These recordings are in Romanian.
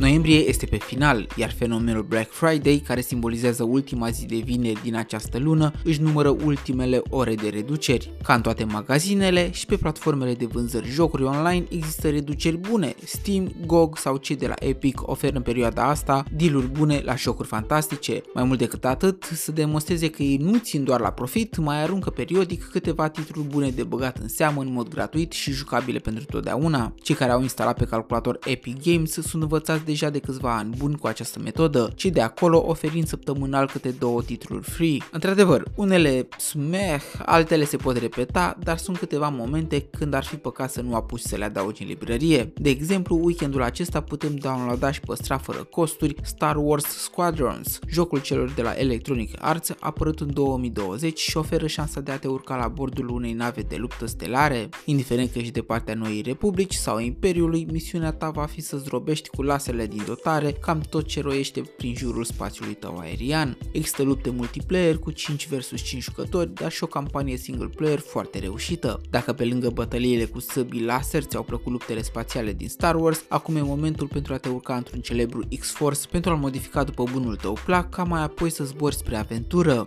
Noiembrie este pe final, iar fenomenul Black Friday, care simbolizează ultima zi de vineri din această lună, își numără ultimele ore de reduceri. Ca în toate magazinele și pe platformele de vânzări jocuri online există reduceri bune. Steam, GOG sau cei de la Epic oferă în perioada asta dealuri bune la jocuri fantastice. Mai mult decât atât, să demonstreze că ei nu țin doar la profit, mai aruncă periodic câteva titluri bune de băgat în seamă în mod gratuit și jucabile pentru totdeauna. Cei care au instalat pe calculator Epic Games sunt învățați deja de câțiva ani buni cu această metodă, cei de acolo oferind săptămânal câte două titluri free. Într-adevăr, unele smeh, altele se pot repeta, dar sunt câteva momente când ar fi păcat să nu apuci să le adaugi în librărie. De exemplu, weekendul acesta putem downloada și păstra fără costuri Star Wars Squadrons, jocul celor de la Electronic Arts, apărut în 2020 și oferă șansa de a te urca la bordul unei nave de luptă stelare. Indiferent că ești de partea Noii Republici sau Imperiului, misiunea ta va fi să zdrobești cu lasele din dotare cam tot ce roiește prin jurul spațiului tău aerian. Există lupte multiplayer cu 5 vs 5 jucători, dar și o campanie single player foarte reușită. Dacă pe lângă bătăliile cu săbii laser ți-au plăcut luptele spațiale din Star Wars, acum e momentul pentru a te urca într-un celebru X-Force pentru a-l modifica după bunul tău plac, ca mai apoi să zbori spre aventură.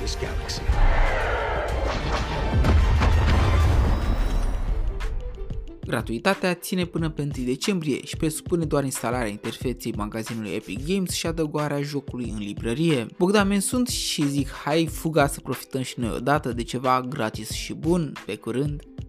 This galaxy. Gratuitatea ține până pe 1 decembrie și presupune doar instalarea interfeței magazinului Epic Games și adăugarea jocului în librărie. Bogdan Men sunt și zic hai fuga să profităm și noi odată de ceva gratis și bun. Pe curând!